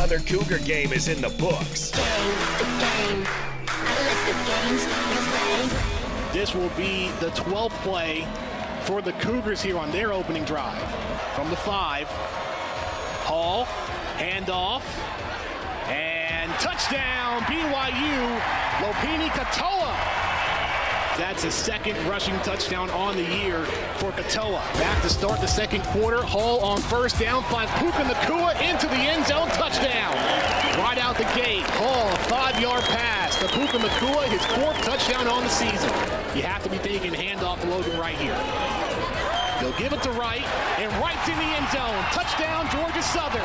another Cougar game is in the books. Game. I like the games. This will be the 12th play for the Cougars here on their opening drive. From the 5, Hall, handoff, and touchdown BYU, Lopini Katoa. That's his second rushing touchdown on the year for Katoa. Back to start the second quarter. Hall on first down finds Puka Nacua into the end zone. Touchdown. Right out the gate. Hall, a 5-yard pass to Puka Nacua, his 4th touchdown on the season. You have to be thinking handoff to Logan Wright here. They'll give it to Wright, and Wright's in the end zone. Touchdown, Georgia Southern.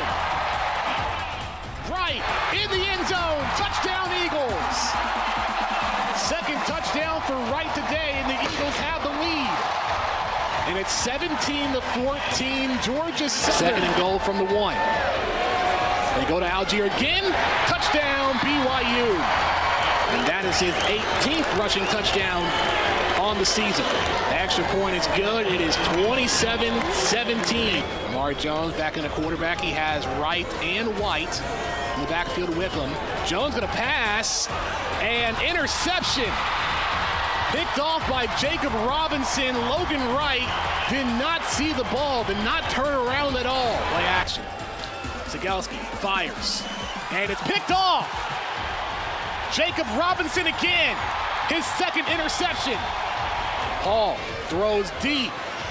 Wright in the end zone. Touchdown, Eagles. Second touchdown for Wright today, and the Eagles have the lead. And it's 17-14, Georgia Southern. Second and goal from the 1. They go to Allgeier again. Touchdown, BYU. And that is his 18th rushing touchdown on the season. The extra point is good. It is 27-17. Lamar Jones back in the quarterback. He has Wright and White in the backfield with him. Jones gonna pass, and interception. Picked off by Jacob Robinson. Logan Wright did not see the ball, did not turn around at all. Play action. Zagelski fires, and it's picked off. Jacob Robinson again, his second interception. Hall throws deep,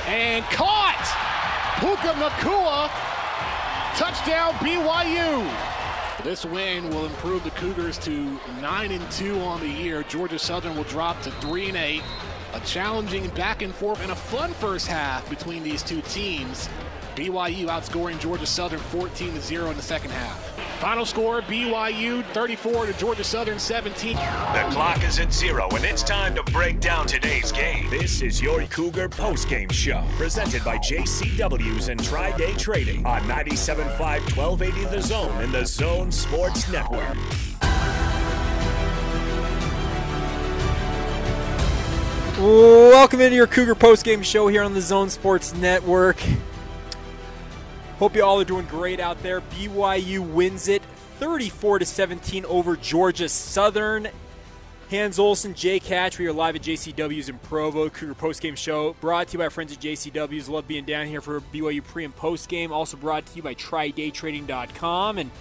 and caught. Puka Makua, touchdown BYU. This win will improve the Cougars to 9-2 on the year. Georgia Southern will drop to 3-8. A challenging back and forth and a fun first half between these two teams. BYU outscoring Georgia Southern 14-0 in the second half. Final score, BYU 34 to Georgia Southern 17. The clock is at 0, and it's time to break down today's game. This is your Cougar postgame show, presented by JCW's and Tri-Day Trading on 97.5, 1280 The Zone and the Zone Sports Network. Welcome into your Cougar postgame show here on the Zone Sports Network. Hope you all are doing great out there. BYU wins it 34-17 over Georgia Southern. Hans Olsen, Jake Hatch, we are live at JCW's in Provo. Cougar postgame show brought to you by our friends at JCW's. Love being down here for BYU pre and postgame. Also brought to you by trydaytrading.com. And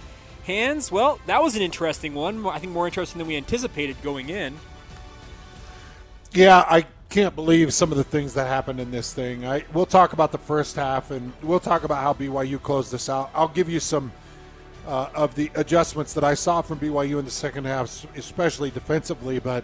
Hans, well, that was an interesting one. I think more interesting than we anticipated going in. Yeah, I can't believe some of the things that happened in this thing. We'll talk about the first half, and we'll talk about how BYU closed this out. I'll give you some of the adjustments that I saw from BYU in the second half, especially defensively. But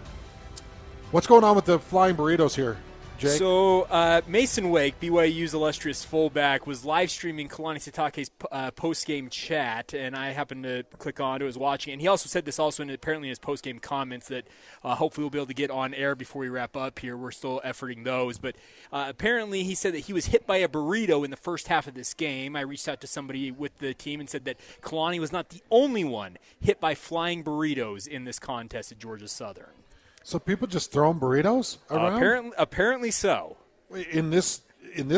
what's going on with the flying burritos here, Jake? So Mason Wake, BYU's illustrious fullback, was live streaming Kalani Sitake's post-game chat, and I happened to click on to his watching. And he also said this also, apparently in his post-game comments, that hopefully we'll be able to get on air before we wrap up here. We're still efforting those. But apparently he said that he was hit by a burrito in the first half of this game. I reached out to somebody with the team and said that Kalani was not the only one hit by flying burritos in this contest at Georgia Southern. So people just throwing burritos around? Apparently so. In this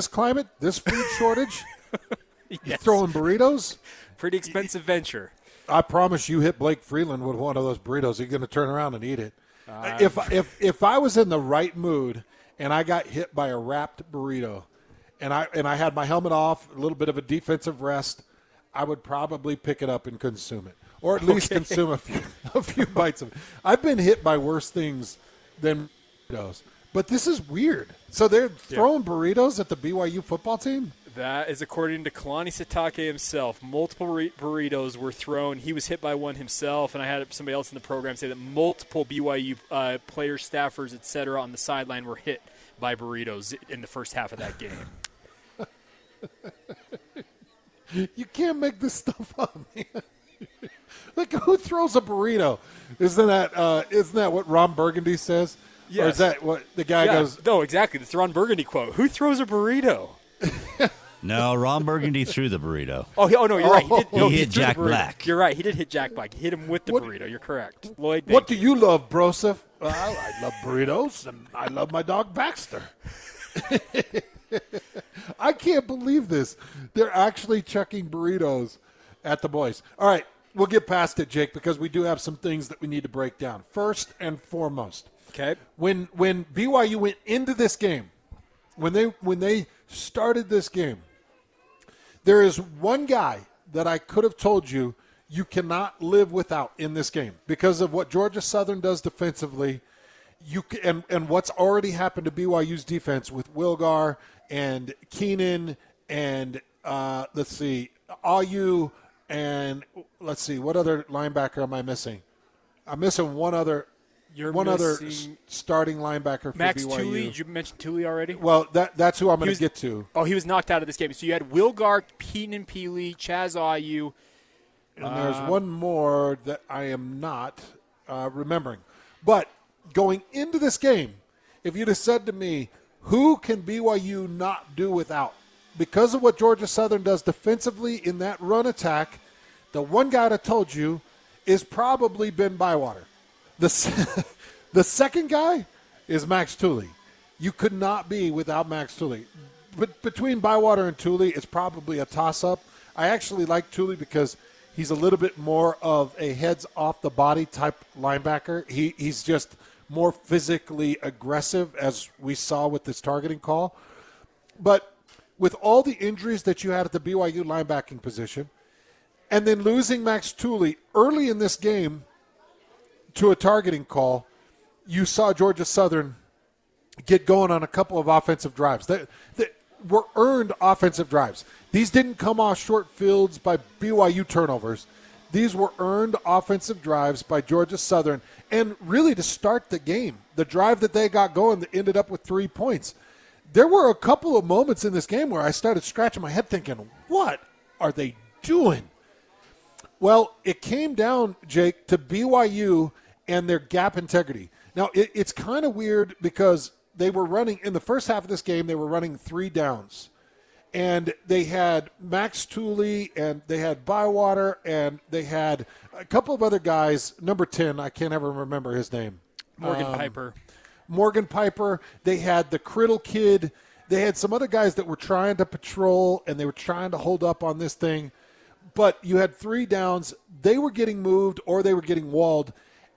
climate, this food shortage, yes. You're throwing burritos? Pretty expensive venture. I promise you hit Blake Freeland with one of those burritos. He's going to turn around and eat it. If I was in the right mood and I got hit by a wrapped burrito and I had my helmet off, a little bit of a defensive rest, I would probably pick it up and consume it. Or at least consume a few bites of it. I've been hit by worse things than burritos. But this is weird. So they're throwing burritos at the BYU football team? That is according to Kalani Sitake himself. Multiple burritos were thrown. He was hit by one himself, and I had somebody else in the program say that multiple BYU players, staffers, et cetera, on the sideline were hit by burritos in the first half of that game. You can't make this stuff up, man. Like, who throws a burrito? Isn't that what Ron Burgundy says? Yes. Or is that what the guy goes? No, exactly. It's the Ron Burgundy quote. Who throws a burrito? No, Ron Burgundy threw the burrito. Oh no, you're right. He hit Jack Black. You're right. He did hit Jack Black. He hit him with the burrito. You're correct. Lloyd. What do you love, Broseph? Well, I love burritos, and I love my dog, Baxter. I can't believe this. They're actually chucking burritos at the boys. All right. We'll get past it, Jake, because we do have some things that we need to break down. First and foremost, okay, when BYU went into this game, when they started this game, there is one guy that I could have told you you cannot live without in this game because of what Georgia Southern does defensively. And what's already happened to BYU's defense with Wilgar and Keenan and Ayu and what other linebacker am I missing? I'm missing one other. Starting linebacker for Max BYU. Max Tooley. Did you mention Tooley already? Well, that's who I'm going to get to. Oh, he was knocked out of this game. So you had Wilgar, Keenan Peely, Chaz Ayu. And there's one more that I am not remembering. But going into this game, if you'd have said to me, who can BYU not do without? Because of what Georgia Southern does defensively in that run attack, the one guy that told you is probably Ben Bywater. The second guy is Max Tooley. You could not be without Max Tooley. But between Bywater and Tooley, it's probably a toss-up. I actually like Tooley because he's a little bit more of a heads-off-the-body type linebacker. He's just more physically aggressive, as we saw with this targeting call. But with all the injuries that you had at the BYU linebacking position, and then losing Max Tooley early in this game to a targeting call, you saw Georgia Southern get going on a couple of offensive drives that were earned offensive drives. These didn't come off short fields by BYU turnovers. These were earned offensive drives by Georgia Southern. And really to start the game, the drive that they got going that ended up with 3 points. There were a couple of moments in this game where I started scratching my head thinking, what are they doing? Well, it came down, Jake, to BYU and their gap integrity. Now, it's kind of weird because they were running, in the first half of this game, they were running three downs. And they had Max Tooley, and they had Bywater, and they had a couple of other guys. Number 10, I can't ever remember his name. Morgan Piper. They had the Criddle kid. They had some other guys that were trying to patrol, and they were trying to hold up on this thing. But you had three downs. They were getting moved or they were getting walled,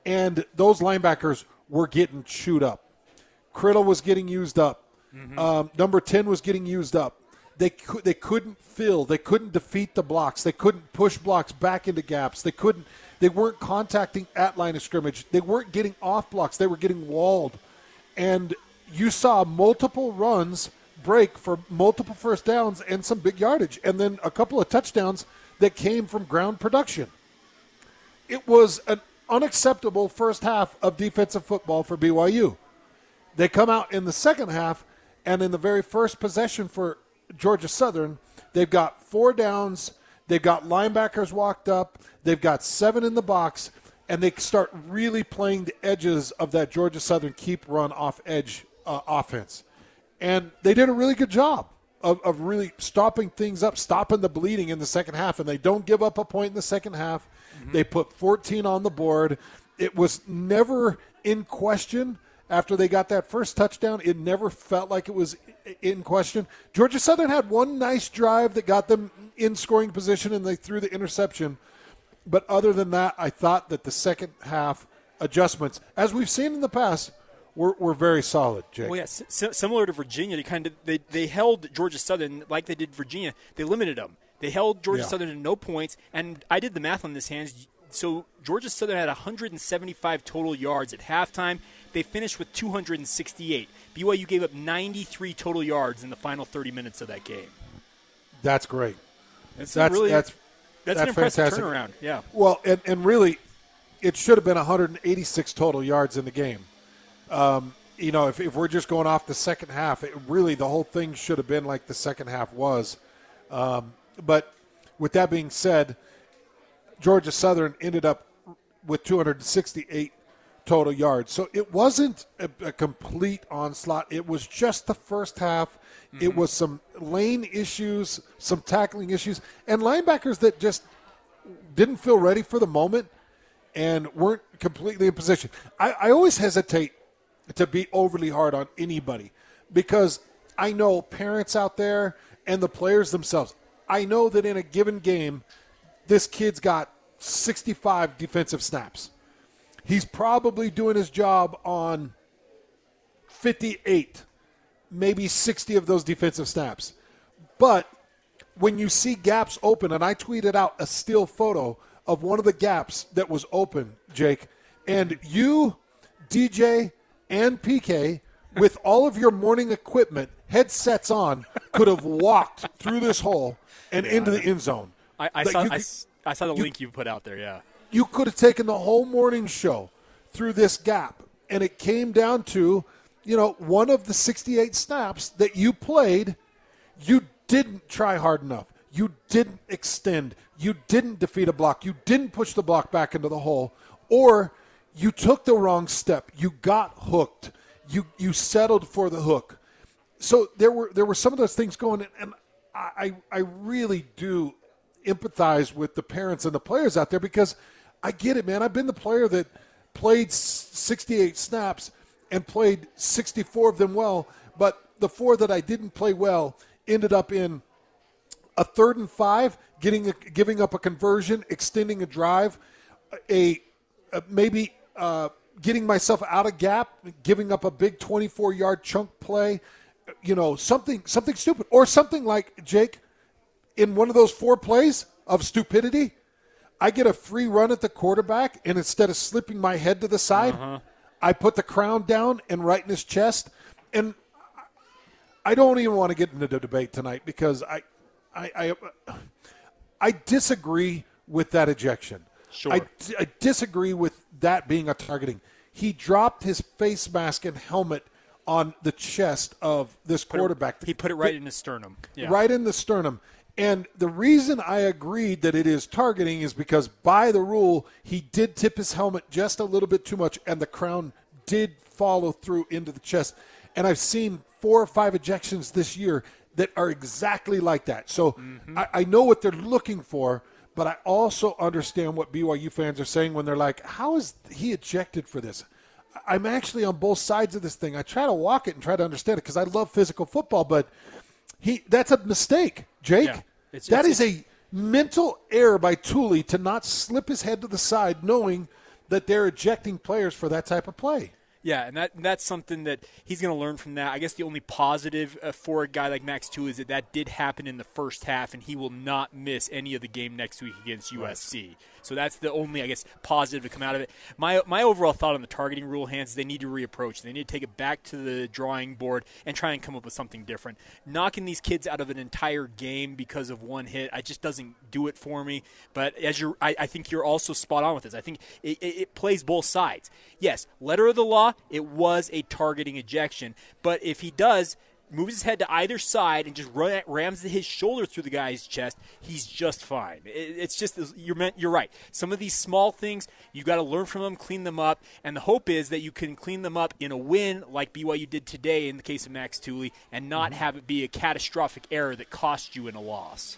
and those linebackers were getting chewed up. Criddle was getting used up. Mm-hmm. Number 10 was getting used up. They couldn't fill. They couldn't defeat the blocks. They couldn't push blocks back into gaps. They weren't contacting at line of scrimmage. They weren't getting off blocks. They were getting walled. And you saw multiple runs break for multiple first downs and some big yardage, and then a couple of touchdowns that came from ground production. It was an unacceptable first half of defensive football for BYU. They come out in the second half, and in the very first possession for Georgia Southern, they've got four downs, they've got linebackers walked up, they've got seven in the box, and they start really playing the edges of that Georgia Southern keep run off edge offense. And they did a really good job of really stopping things up, stopping the bleeding in the second half, and they don't give up a point in the second half. Mm-hmm. They put 14 on the board. It was never in question after they got that first touchdown. It never felt like it was in question. Georgia Southern had one nice drive that got them in scoring position, and they threw the interception. But other than that, I thought that the second half adjustments, as we've seen in the past, We're very solid, Jake. Well, yes, yeah, similar to Virginia, they held Georgia Southern like they did Virginia. They limited them. They held Georgia Southern to no points, and I did the math on this, Hans. So Georgia Southern had 175 total yards at halftime. They finished with 268. BYU gave up 93 total yards in the final 30 minutes of that game. That's great. That's an impressive turnaround. Yeah. Well, and really, it should have been 186 total yards in the game. If we're just going off the second half, it really the whole thing should have been like the second half was. But with that being said, Georgia Southern ended up with 268 total yards. So it wasn't a complete onslaught. It was just the first half. Mm-hmm. It was some lane issues, some tackling issues, and linebackers that just didn't feel ready for the moment and weren't completely in position. I always hesitate to be overly hard on anybody because I know parents out there and the players themselves. I know that in a given game, this kid's got 65 defensive snaps. He's probably doing his job on 58, maybe 60 of those defensive snaps. But when you see gaps open, and I tweeted out a still photo of one of the gaps that was open, Jake, and you, DJ, and PK, with all of your morning equipment, headsets on, could have walked through this hole and into the end zone. I saw the link you put out there, yeah. You could have taken the whole morning show through this gap, and it came down to, one of the 68 snaps that you played, you didn't try hard enough. You didn't extend. You didn't defeat a block. You didn't push the block back into the hole, or you took the wrong step. You got hooked. You settled for the hook. So there were some of those things going, and I really do empathize with the parents and the players out there, because I get it, man. I've been the player that played 68 snaps and played 64 of them well, but the four that I didn't play well ended up in a 3rd and 5, giving up a conversion, extending a drive, getting myself out of gap, giving up a big 24-yard chunk play, something stupid. Or something like, Jake, in one of those four plays of stupidity, I get a free run at the quarterback, and instead of slipping my head to the side, I put the crown down and right in his chest. And I don't even want to get into the debate tonight, because I disagree with that ejection. Sure. I disagree with that being a targeting. He dropped his face mask and helmet on the chest of this quarterback. He put it right in his sternum. Yeah. Right in the sternum. And the reason I agreed that it is targeting is because by the rule, he did tip his helmet just a little bit too much, and the crown did follow through into the chest. And I've seen 4 or 5 ejections this year that are exactly like that. So I know what they're looking for, but I also understand what BYU fans are saying when they're like, how is he ejected for this? I'm actually on both sides of this thing. I try to walk it and try to understand it, because I love physical football, but that's a mistake, Jake. Yeah, that is a mental error by Tooley to not slip his head to the side, knowing that they're ejecting players for that type of play. Yeah, and that's something that he's going to learn from that. I guess the only positive for a guy like Max Tooley is that did happen in the first half, and he will not miss any of the game next week against USC. Right. So that's the only, I guess, positive to come out of it. My overall thought on the targeting rule, Hans, they need to reapproach. They need to take it back to the drawing board and try and come up with something different. Knocking these kids out of an entire game because of one hit, it just doesn't do it for me. But I think you're also spot on with this. I think it plays both sides. Yes, letter of the law, it was a targeting ejection, but if he does moves his head to either side and just rams his shoulder through the guy's chest, he's just fine. It's just, you're right. Some of these small things, you got to learn from them, clean them up, and the hope is that you can clean them up in a win like BYU did today in the case of Max Tooley, and not have it be a catastrophic error that cost you in a loss.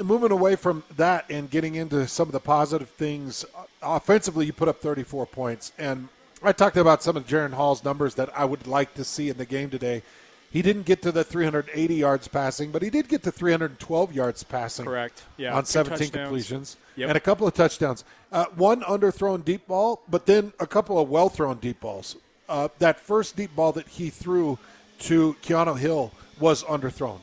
Moving away from that and getting into some of the positive things, offensively you put up 34 points, and I talked about some of Jaron Hall's numbers that I would like to see in the game today. He didn't get to the 380 yards passing, but he did get to 312 yards passing. Correct. Yeah, on 17 touchdowns. Completions. Yep. And a couple of touchdowns. One underthrown deep ball, but then a couple of well-thrown deep balls. That first deep ball that he threw to Keanu Hill was underthrown,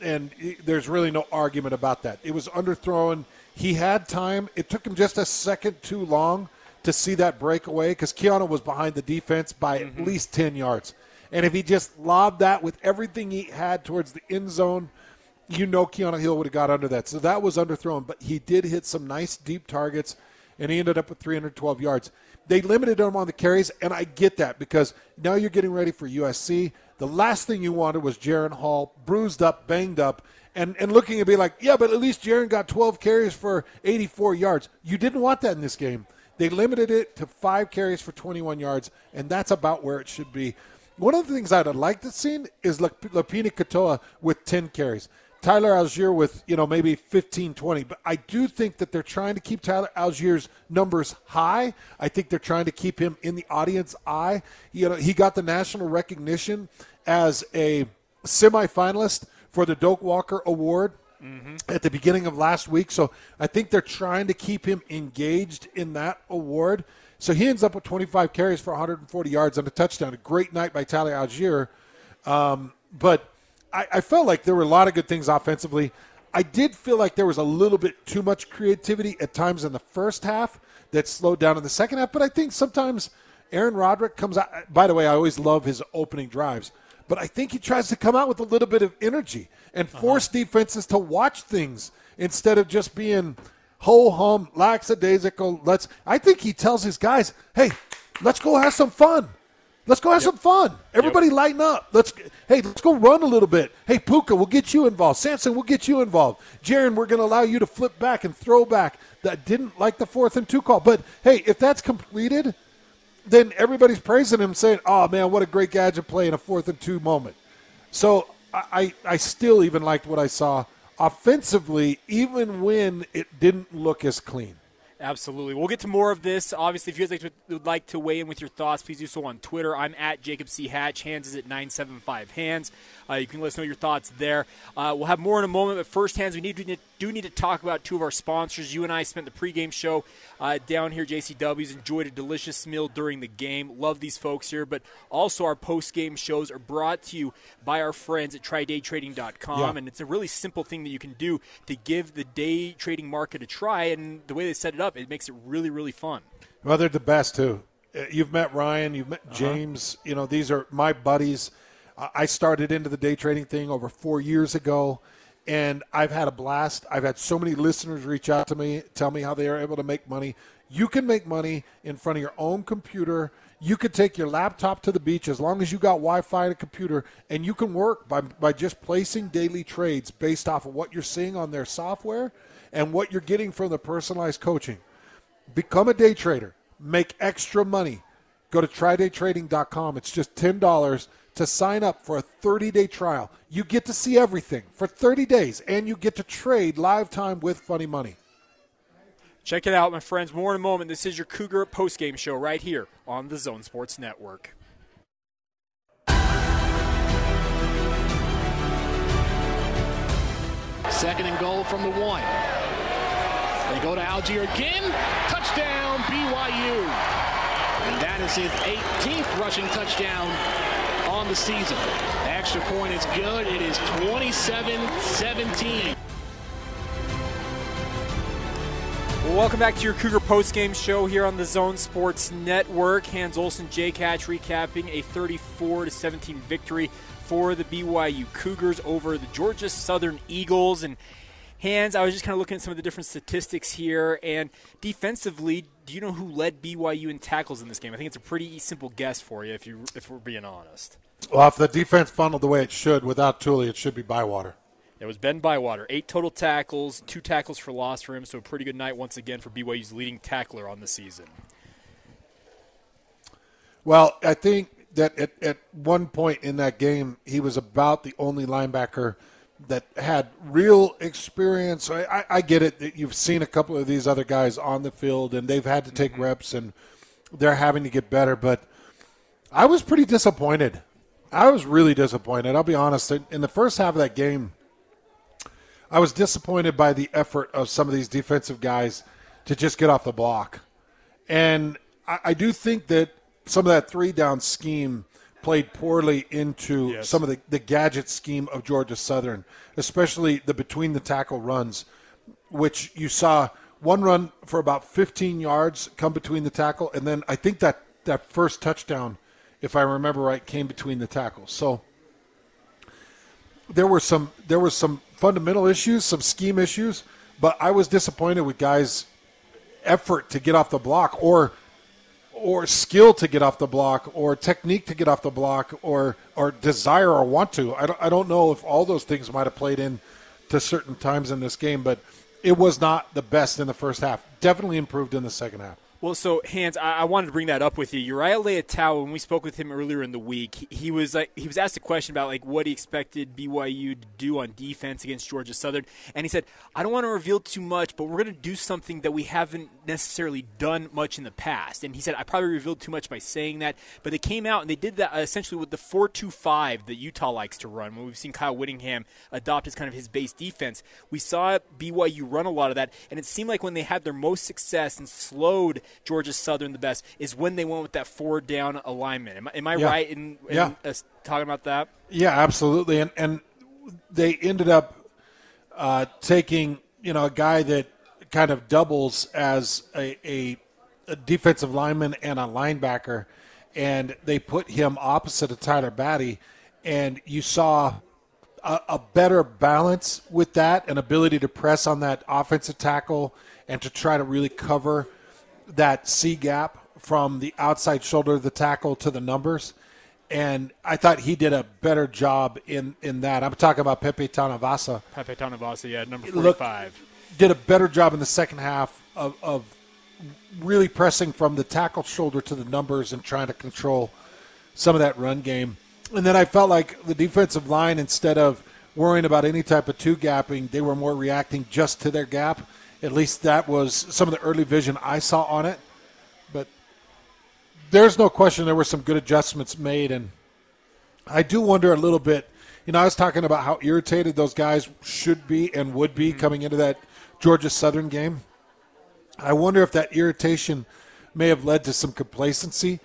and there's really no argument about that. It was underthrown. He had time. It took him just a second too long to see that breakaway, because Keanu was behind the defense by at least 10 yards. And if he just lobbed that with everything he had towards the end zone, Keanu Hill would have got under that. So that was underthrown, but he did hit some nice deep targets, and he ended up with 312 yards. They limited him on the carries, and I get that, because now you're getting ready for USC. The last thing you wanted was Jaron Hall bruised up, banged up, and looking and be like, yeah, but at least Jaron got 12 carries for 84 yards. You didn't want that in this game. They limited it to 5 carries for 21 yards, and that's about where it should be. One of the things I'd have liked to have seen is Lopini Katoa with 10 carries. Tyler Allgeier with, maybe 15, 20. But I do think that they're trying to keep Tyler Algier's numbers high. I think they're trying to keep him in the audience eye. He got the national recognition as a semifinalist for the Doak Walker Award at the beginning of last week. So I think they're trying to keep him engaged in that award. So he ends up with 25 carries for 140 yards and a touchdown. A great night by Tally Allgeier. But I felt like there were a lot of good things offensively. I did feel like there was a little bit too much creativity at times in the first half that slowed down in the second half. But I think sometimes Aaron Roderick comes out. By the way, I always love his opening drives. But I think he tries to come out with a little bit of energy and force defenses to watch things instead of just being ho-hum, lackadaisical. I think he tells his guys, hey, let's go have some fun. Let's go have some fun. Everybody lighten up. Let's go run a little bit. Hey, Puka, we'll get you involved. Samson, we'll get you involved. Jaron, we're going to allow you to flip back and throw back. That didn't like the 4th-and-2 call. But, hey, if that's completed, then everybody's praising him saying, oh, man, what a great gadget play in a 4th-and-2 moment. So I still even liked what I saw offensively, even when it didn't look as clean. Absolutely. We'll get to more of this. Obviously, if you guys would like to weigh in with your thoughts, please do so on Twitter. I'm at Jacob C. Hatch. Hans is at 975 Hans. You can let us know your thoughts there. We'll have more in a moment, but first, Hans, we need to talk about two of our sponsors. You and I spent the pregame show down here at JCW's, enjoyed a delicious meal during the game. Love these folks here, but also our post-game shows are brought to you by our friends at trydaytrading.com, and it's a really simple thing that you can do to give the day trading market a try, and the way they set it up, it makes it really, really fun. Well, they're the best, too. You've met Ryan. You've met James. You know, these are my buddies. I started into the day trading thing over 4 years ago, and I've had a blast. I've had so many listeners reach out to me, tell me how they are able to make money. You can make money in front of your own computer. You could take your laptop to the beach as long as you got Wi-Fi and a computer, and you can work by just placing daily trades based off of what you're seeing on their software and what you're getting from the personalized coaching. Become a day trader. Make extra money. Go to trydaytrading.com. It's just $10 to sign up for a 30-day trial. You get to see everything for 30 days, and you get to trade live time with funny money. Check it out, my friends. More in a moment. This is your Cougar postgame show right here on the Zone Sports Network. Second and goal from the one. They go to Allgeier again. Touchdown, BYU. And that is his 18th rushing touchdown on the season. The extra point is good. It is 27-17. Well, welcome back to your Cougar postgame show here on the Zone Sports Network. Hans Olsen, Jake Hatch recapping a 34-17 victory for the BYU Cougars over the Georgia Southern Eagles. And Hans, I was just kind of looking at some of the different statistics here. And defensively, do you know who led BYU in tackles in this game? I think it's a pretty simple guess for you, if we're being honest. Well, if the defense funneled the way it should without Tooley, it should be Bywater. It was Ben Bywater. 8 total tackles, 2 tackles for loss for him. So a pretty good night once again for BYU's leading tackler on the season. Well, I think that at one point in that game, he was about the only linebacker that had real experience. I get it that you've seen a couple of these other guys on the field, and they've had to take reps, and they're having to get better. But I was pretty disappointed. I was really disappointed. I'll be honest. In the first half of that game, I was disappointed by the effort of some of these defensive guys to just get off the block. And I do think that some of that three-down scheme played poorly into some of the gadget scheme of Georgia Southern, especially the between-the-tackle runs, which you saw one run for about 15 yards come between the tackle, and then I think that first touchdown, if I remember right, came between the tackles. So there were some fundamental issues, some scheme issues, but I was disappointed with guys' effort to get off the block or skill to get off the block, or technique to get off the block, or desire or want to. I don't know if all those things might have played in to certain times in this game, but it was not the best in the first half. Definitely improved in the second half. Well, so, Hans, I wanted to bring that up with you. Uriah Leitao, when we spoke with him earlier in the week, he was asked a question about like what he expected BYU to do on defense against Georgia Southern, and he said, I don't want to reveal too much, but we're going to do something that we haven't necessarily done much in the past. And he said, I probably revealed too much by saying that, but they came out and they did that essentially with the 4-2-5 that Utah likes to run. When we've seen Kyle Whittingham adopt as kind of his base defense, we saw BYU run a lot of that, and it seemed like when they had their most success and slowed Georgia Southern the best is when they went with that four down alignment. Am I right in talking about that? Yeah, absolutely. And they ended up taking, you know, a guy that kind of doubles as a defensive lineman and a linebacker, and they put him opposite of Tyler Batty, and you saw a better balance with that, an ability to press on that offensive tackle and to try to really cover that C gap from the outside shoulder of the tackle to the numbers. And I thought he did a better job in that. I'm talking about Pepe Tanuvasa. Pepe Tanuvasa, yeah, number 45. Did a better job in the second half of really pressing from the tackle shoulder to the numbers and trying to control some of that run game. And then I felt like the defensive line, instead of worrying about any type of two-gapping, they were more reacting just to their gap. At least that was some of the early vision I saw on it. But there's no question there were some good adjustments made. And I do wonder a little bit, you know, I was talking about how irritated those guys should be and would be coming into that Georgia Southern game. I wonder if that irritation may have led to some complacency.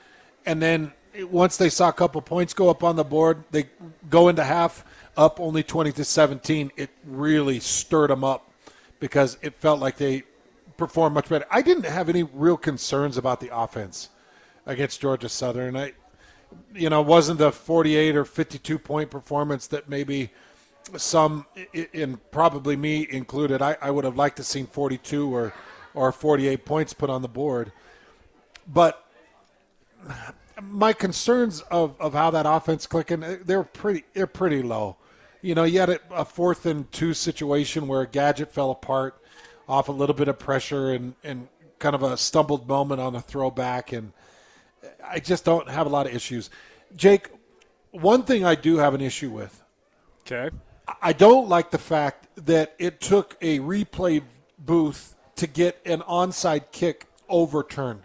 And then once they saw a couple points go up on the board, they go into half up only 20-17. It really stirred them up, because it felt like they performed much better. I didn't have any real concerns about the offense against Georgia Southern. Wasn't the 48 or 52-point performance that maybe some, and probably me included, I would have liked to have seen 42 or 48 points put on the board. But my concerns of how that offense clicking, they're pretty low. You know, you had a 4th-and-2 situation where Gadget fell apart off a little bit of pressure and kind of a stumbled moment on a throwback, and I just don't have a lot of issues. Jake, one thing I do have an issue with. Okay. I don't like the fact that it took a replay booth to get an onside kick overturned.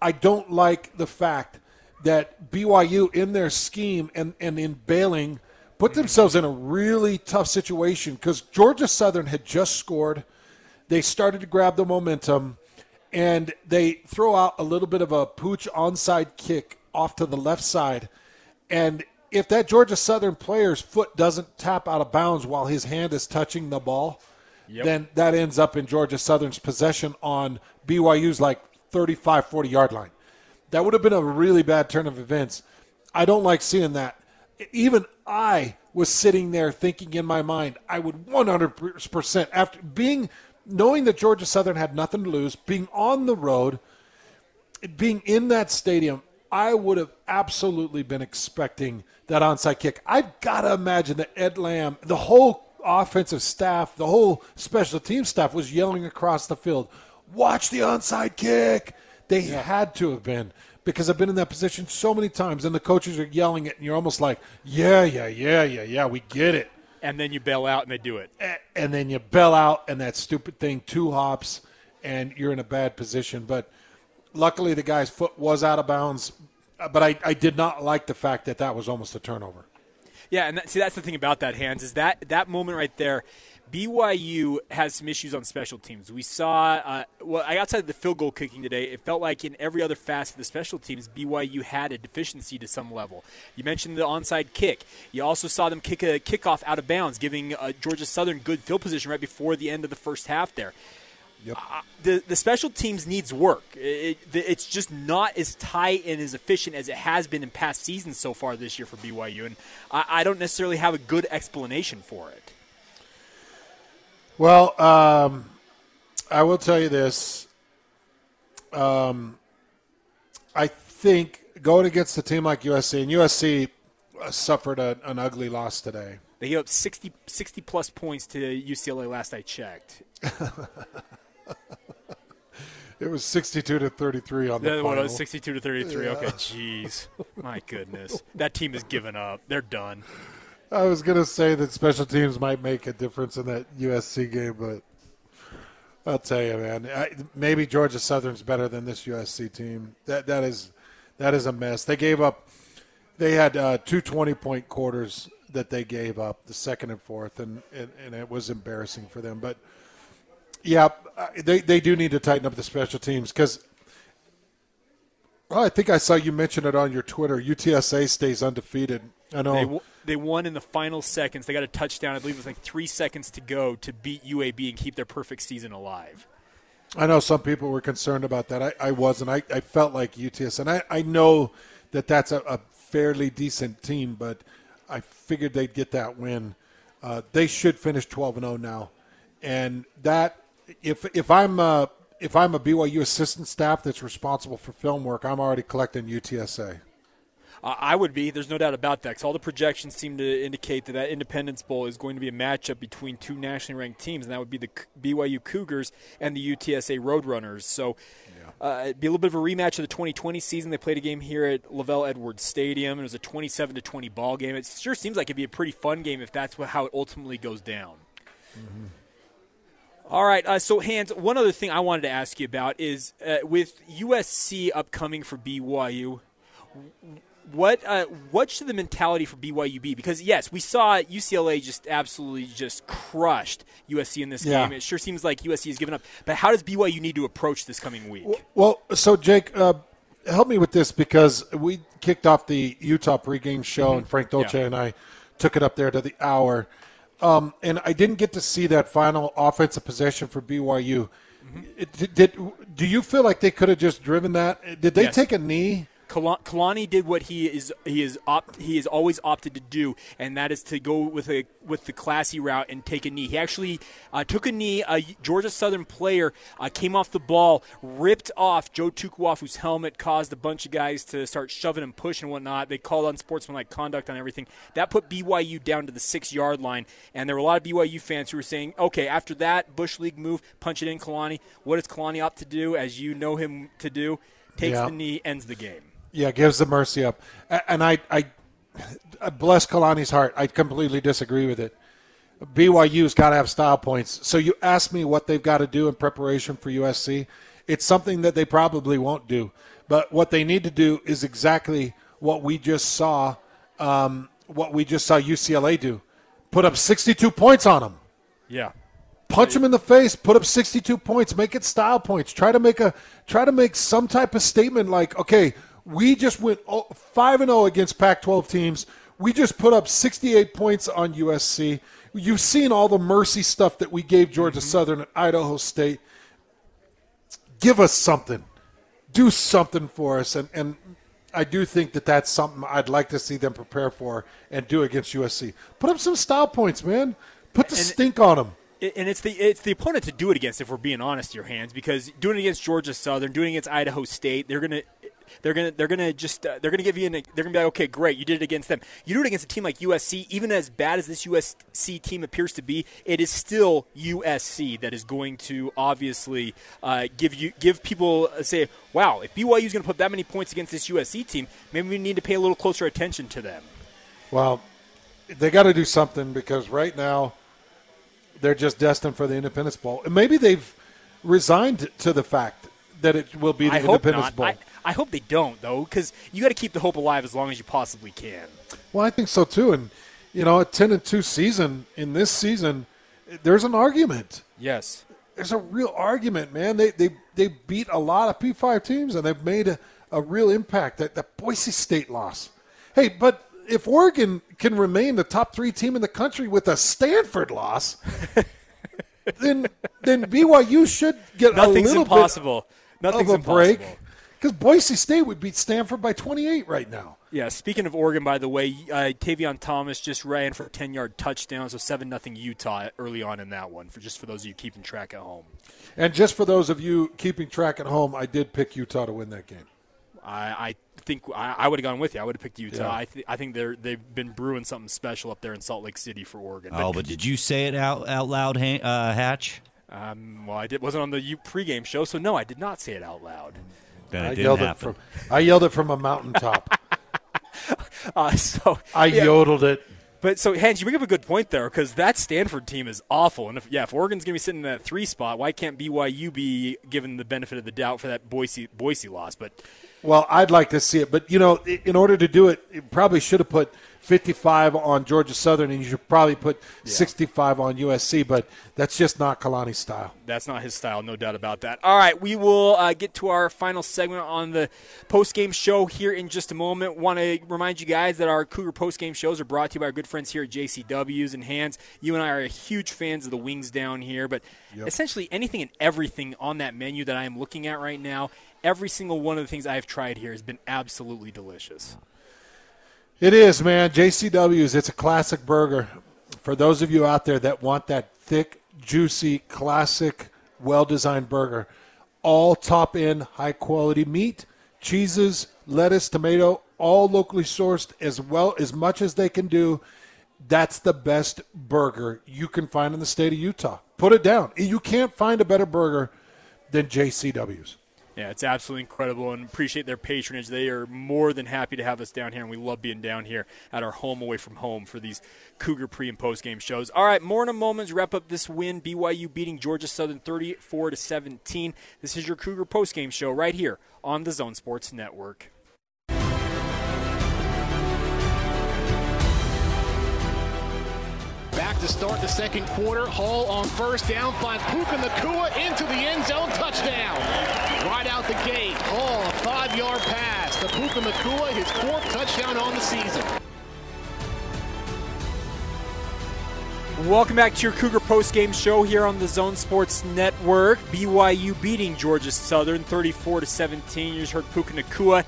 I don't like the fact that BYU in their scheme and in bailing – put themselves in a really tough situation, because Georgia Southern had just scored. They started to grab the momentum, and they throw out a little bit of a pooch onside kick off to the left side. And if that Georgia Southern player's foot doesn't tap out of bounds while his hand is touching the ball, then that ends up in Georgia Southern's possession on BYU's like 35, 40-yard line. That would have been a really bad turn of events. I don't like seeing that. Even I was sitting there thinking in my mind, I would 100%, after knowing that Georgia Southern had nothing to lose, being on the road, being in that stadium, I would have absolutely been expecting that onside kick. I've got to imagine that Ed Lamb, the whole offensive staff, the whole special team staff was yelling across the field, watch the onside kick. They had to have been. Because I've been in that position so many times, and the coaches are yelling it, and you're almost like, yeah, we get it. And then you bail out, and they do it. And then you bail out, and that stupid thing two hops, and you're in a bad position. But luckily the guy's foot was out of bounds. But I did not like the fact that that was almost a turnover. Yeah, and that's the thing about that, Hans, is that moment right there, BYU has some issues on special teams. We saw, outside the field goal kicking today, it felt like in every other facet of the special teams, BYU had a deficiency to some level. You mentioned the onside kick. You also saw them kick a kickoff out of bounds, giving Georgia Southern good field position right before the end of the first half there. Yep. The special teams needs work. It's just not as tight and as efficient as it has been in past seasons so far this year for BYU, and I don't necessarily have a good explanation for it. Well, I will tell you this. I think going against a team like USC, and USC suffered an ugly loss today. They gave up 60-plus points to UCLA last I checked. It was 62-33 on the final. Well, it was 62-33. Yeah. Okay, jeez. My goodness. That team is giving up. They're done. I was going to say that special teams might make a difference in that USC game, but I'll tell you, man, maybe Georgia Southern's better than this USC team. That is a mess. They gave up. They had 2 20-point quarters that they gave up, the second and fourth, and it was embarrassing for them. But, yeah, they do need to tighten up the special teams because, I think I saw you mention it on your Twitter. UTSA stays undefeated. I know. They won in the final seconds. They got a touchdown. I believe it was like 3 seconds to go to beat UAB and keep their perfect season alive. I know some people were concerned about that. I wasn't. I felt like UTSA. And I know that that's a fairly decent team, but I figured they'd get that win. They should finish 12-0 now. And that if I'm a BYU assistant staff that's responsible for film work, I'm already collecting UTSA. I would be. There's no doubt about that, because all the projections seem to indicate that Independence Bowl is going to be a matchup between two nationally ranked teams, and that would be the BYU Cougars and the UTSA Roadrunners. So it'd be a little bit of a rematch of the 2020 season. They played a game here at Lavelle Edwards Stadium. It was a 27-20 ball game. It sure seems like it'd be a pretty fun game if that's how it ultimately goes down. Mm-hmm. All right, so Hans, one other thing I wanted to ask you about is with USC upcoming for BYU, what should the mentality for BYU be? Because, yes, we saw UCLA just absolutely just crushed USC in this game. It sure seems like USC has given up. But how does BYU need to approach this coming week? Well, so, Jake, help me with this, because we kicked off the Utah pregame show, and Frank Dolce and I took it up there to the hour. And I didn't get to see that final offensive possession for BYU. Mm-hmm. Do you feel like they could have just driven that? Did they take a knee? Kalani did what he is always opted to do, and that is to go with the classy route and take a knee. He actually took a knee. A Georgia Southern player came off the ball, ripped off Joe Tukwafu's helmet, caused a bunch of guys to start shoving and pushing and whatnot. They called on sportsmanlike conduct on everything. That put BYU down to the 6-yard line, and there were a lot of BYU fans who were saying, okay, after that Bush League move, punch it in, Kalani. What does Kalani opt to do, as you know him to do? Takes the knee, ends the game. Yeah, gives the mercy up. And I bless Kalani's heart. I completely disagree with it. BYU's got to have style points. So you ask me what they've got to do in preparation for USC. It's something that they probably won't do. But what they need to do is exactly what we just saw UCLA do. Put up 62 points on them. Yeah. Punch them in the face, put up 62 points, make it style points. Try to make some type of statement like, okay, we just went 5-0 against Pac-12 teams. We just put up 68 points on USC. You've seen all the mercy stuff that we gave Georgia Southern and Idaho State. Give us something. Do something for us. And I do think that that's something I'd like to see them prepare for and do against USC. Put up some style points, man. Put the stink on them. And it's the opponent to do it against, if we're being honest here, Hans, because doing it against Georgia Southern, doing it against Idaho State, they're gonna be like, okay, great, you did it against them. You do it against a team like USC, even as bad as this USC team appears to be, it is still USC that is going to obviously give people say, wow, if BYU is going to put that many points against this USC team, maybe we need to pay a little closer attention to them. Well, they got to do something, because right now they're just destined for the Independence Bowl. And maybe they've resigned to the fact that it will be the Independence Bowl. I hope they don't, though, because you got to keep the hope alive as long as you possibly can. Well, I think so, too. And, you know, a 10-2 season, in this season, there's an argument. Yes. There's a real argument, man. They beat a lot of P5 teams, and they've made a real impact. That Boise State loss. Hey, but if Oregon can remain the top 3 team in the country with a Stanford loss, then BYU should get a little bit of a break. Because Boise State would beat Stanford by 28 right now. Yeah, speaking of Oregon, by the way, Tavion Thomas just ran for a 10-yard touchdown, so 7-0 Utah early on in that one, for those of you keeping track at home. And just for those of you keeping track at home, I did pick Utah to win that game. I think I would have gone with you. I would have picked Utah. Yeah. I think they've been brewing something special up there in Salt Lake City for Oregon. But did you say it out loud, Hatch? Well, I wasn't on the pregame show, so no, I did not say it out loud. Then it didn't happen. I yelled it from a mountaintop. I yodeled it. But so, Hans, you bring up a good point there, because that Stanford team is awful. And if Oregon's going to be sitting in that 3 spot, why can't BYU be given the benefit of the doubt for that Boise loss? But well, I'd like to see it. But, you know, in order to do it, you probably should have put 55 on Georgia Southern, and you should probably put 65 on USC. But that's just not Kalani's style. That's not his style, no doubt about that. All right, we will get to our final segment on the postgame show here in just a moment. Want to remind you guys that our Cougar postgame shows are brought to you by our good friends here at JCW's. And Hans, you and I are huge fans of the wings down here, but essentially anything and everything on that menu that I am looking at right now, every single one of the things I've tried here has been absolutely delicious. It is, man. JCW's, it's a classic burger. For those of you out there that want that thick, juicy, classic, well-designed burger, all top-end, high-quality meat, cheeses, lettuce, tomato, all locally sourced, as well as much as they can do. That's the best burger you can find in the state of Utah. Put it down. You can't find a better burger than JCW's. Yeah, it's absolutely incredible, and appreciate their patronage. They are more than happy to have us down here, and we love being down here at our home away from home for these Cougar pre- and post-game shows. All right, more in a moment to wrap up this win, BYU beating Georgia Southern 34-17. This is your Cougar post-game show right here on the Zone Sports Network. Back to start the second quarter. Hall on first down, finds Puka Nacua into the end zone, touchdown. Right out the gate, Hall, a 5-yard pass to Puka Nacua, his 4th touchdown on the season. Welcome back to your Cougar post-game show here on the Zone Sports Network. BYU beating Georgia Southern 34-17. You just heard Puka Nacua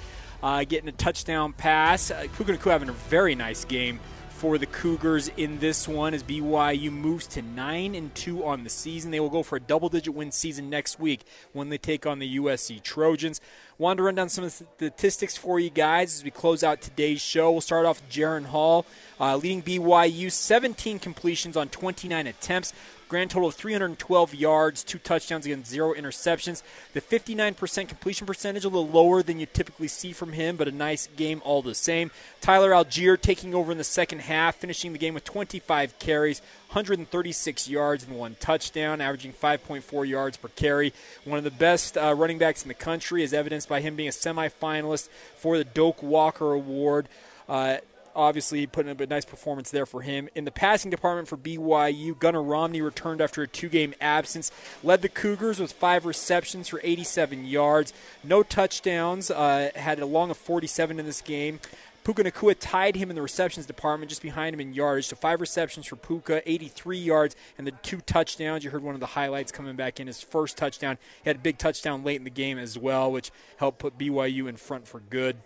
getting a touchdown pass. Puka Nacua having a very nice game for the Cougars in this one, as BYU moves to 9-2 on the season. They will go for a double-digit win season next week when they take on the USC Trojans. Wanted to run down some of the statistics for you guys as we close out today's show. We'll start off with Jaron Hall, leading BYU, 17 completions on 29 attempts. Grand total of 312 yards, 2 touchdowns, against 0 interceptions. The 59% completion percentage, a little lower than you typically see from him, but a nice game all the same. Tyler Allgeier taking over in the second half, finishing the game with 25 carries, 136 yards, and 1 touchdown, averaging 5.4 yards per carry. One of the best running backs in the country, as evidenced by him being a semifinalist for the Doak Walker Award. Obviously, putting up a nice performance there for him. In the passing department for BYU, Gunnar Romney returned after a 2-game absence. Led the Cougars with 5 receptions for 87 yards. No touchdowns. Had a long of 47 in this game. Puka Nacua tied him in the receptions department, just behind him in yardage. So 5 receptions for Puka, 83 yards, and the 2 touchdowns. You heard one of the highlights coming back in, his first touchdown. He had a big touchdown late in the game as well, which helped put BYU in front for good.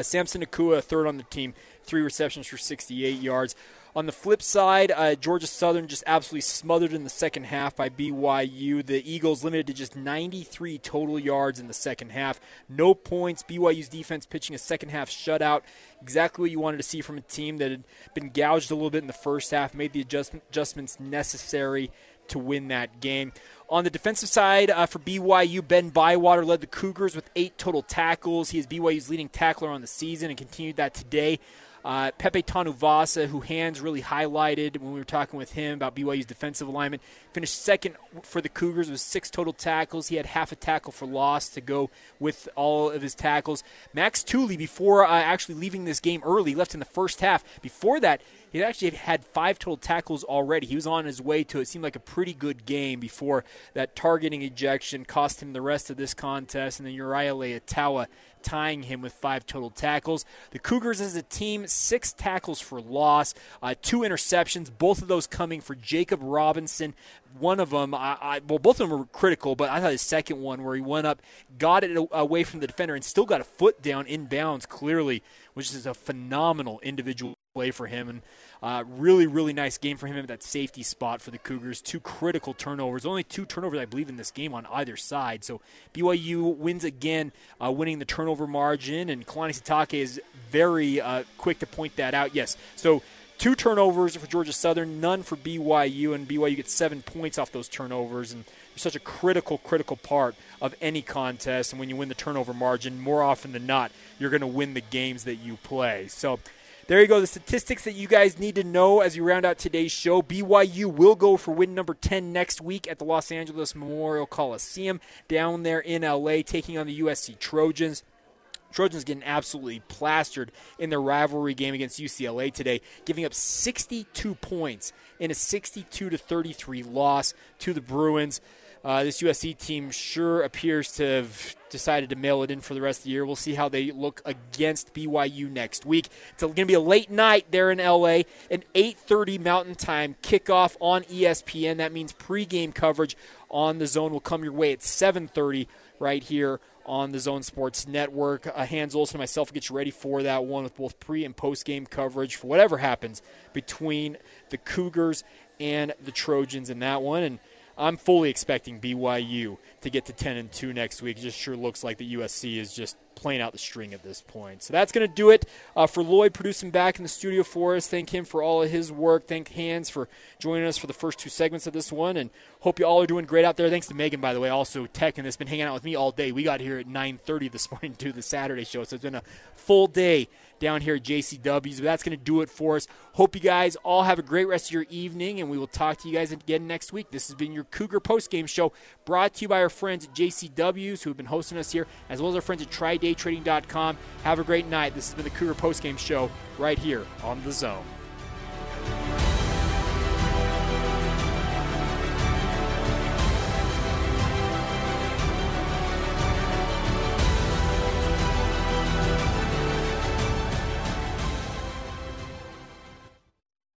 Samson Nakua, 3rd on the team, 3 receptions for 68 yards. On the flip side, Georgia Southern just absolutely smothered in the second half by BYU. The Eagles limited to just 93 total yards in the second half. No points. BYU's defense pitching a second-half shutout. Exactly what you wanted to see from a team that had been gouged a little bit in the first half, made the adjustments necessary to win that game. On the defensive side, for BYU, Ben Bywater led the Cougars with 8 total tackles. He is BYU's leading tackler on the season and continued that today. Pepe Tanuvasa, who Hans really highlighted when we were talking with him about BYU's defensive alignment, finished 2nd for the Cougars with 6 total tackles. He had half a tackle for loss to go with all of his tackles. Max Tooley, before actually leaving this game early, left in the first half. Before that, he actually had 5 total tackles already. He was on his way to it. It seemed like a pretty good game before that targeting ejection cost him the rest of this contest, and then Uriah Leitao tying him with 5 total tackles. The Cougars as a team, 6 tackles for loss, 2 interceptions, both of those coming for Jacob Robinson. One of them, both of them were critical, but I thought his second one where he went up, got it away from the defender, and still got a foot down inbounds clearly, which is a phenomenal individual play for him, and really, really nice game for him at that safety spot for the Cougars. 2 critical turnovers. Only 2 turnovers, I believe, in this game on either side. So BYU wins again, winning the turnover margin, and Kalani Sitake is very quick to point that out. Yes, so Two turnovers for Georgia Southern, none for BYU, and BYU gets 7 points off those turnovers, and they're such a critical part of any contest, and when you win the turnover margin, more often than not, you're going to win the games that you play. So there you go, the statistics that you guys need to know as you round out today's show. BYU will go for win number 10 next week at the Los Angeles Memorial Coliseum down there in L.A., taking on the USC Trojans. Trojans getting absolutely plastered in their rivalry game against UCLA today, giving up 62 points in a 62-33 loss to the Bruins. This USC team sure appears to have decided to mail it in for the rest of the year. We'll see how they look against BYU next week. It's going to be a late night there in L.A., an 8:30 Mountain Time kickoff on ESPN. That means pregame coverage on The Zone will come your way at 7:30 right here on the Zone Sports Network. Hans Olsen and myself will get you ready for that one with both pre- and post-game coverage for whatever happens between the Cougars and the Trojans in that one. And I'm fully expecting BYU to get to 10-2 next week. It just sure looks like the USC is just playing out the string at this point. So that's going to do it for Lloyd producing back in the studio for us. Thank him for all of his work. Thank Hans for joining us for the first two segments of this one, and hope you all are doing great out there. Thanks to Megan, by the way, also tech, and that's been hanging out with me all day. We got here at 9:30 this morning to do the Saturday show, so it's been a full day down here at JCW's, but that's going to do it for us. Hope you guys all have a great rest of your evening, and we will talk to you guys again next week. This has been your Cougar Postgame Show, brought to you by our friends at JCW's, who have been hosting us here, as well as our friends at trydaytrading.com. Have a great night. This has been the Cougar Postgame Show right here on The Zone.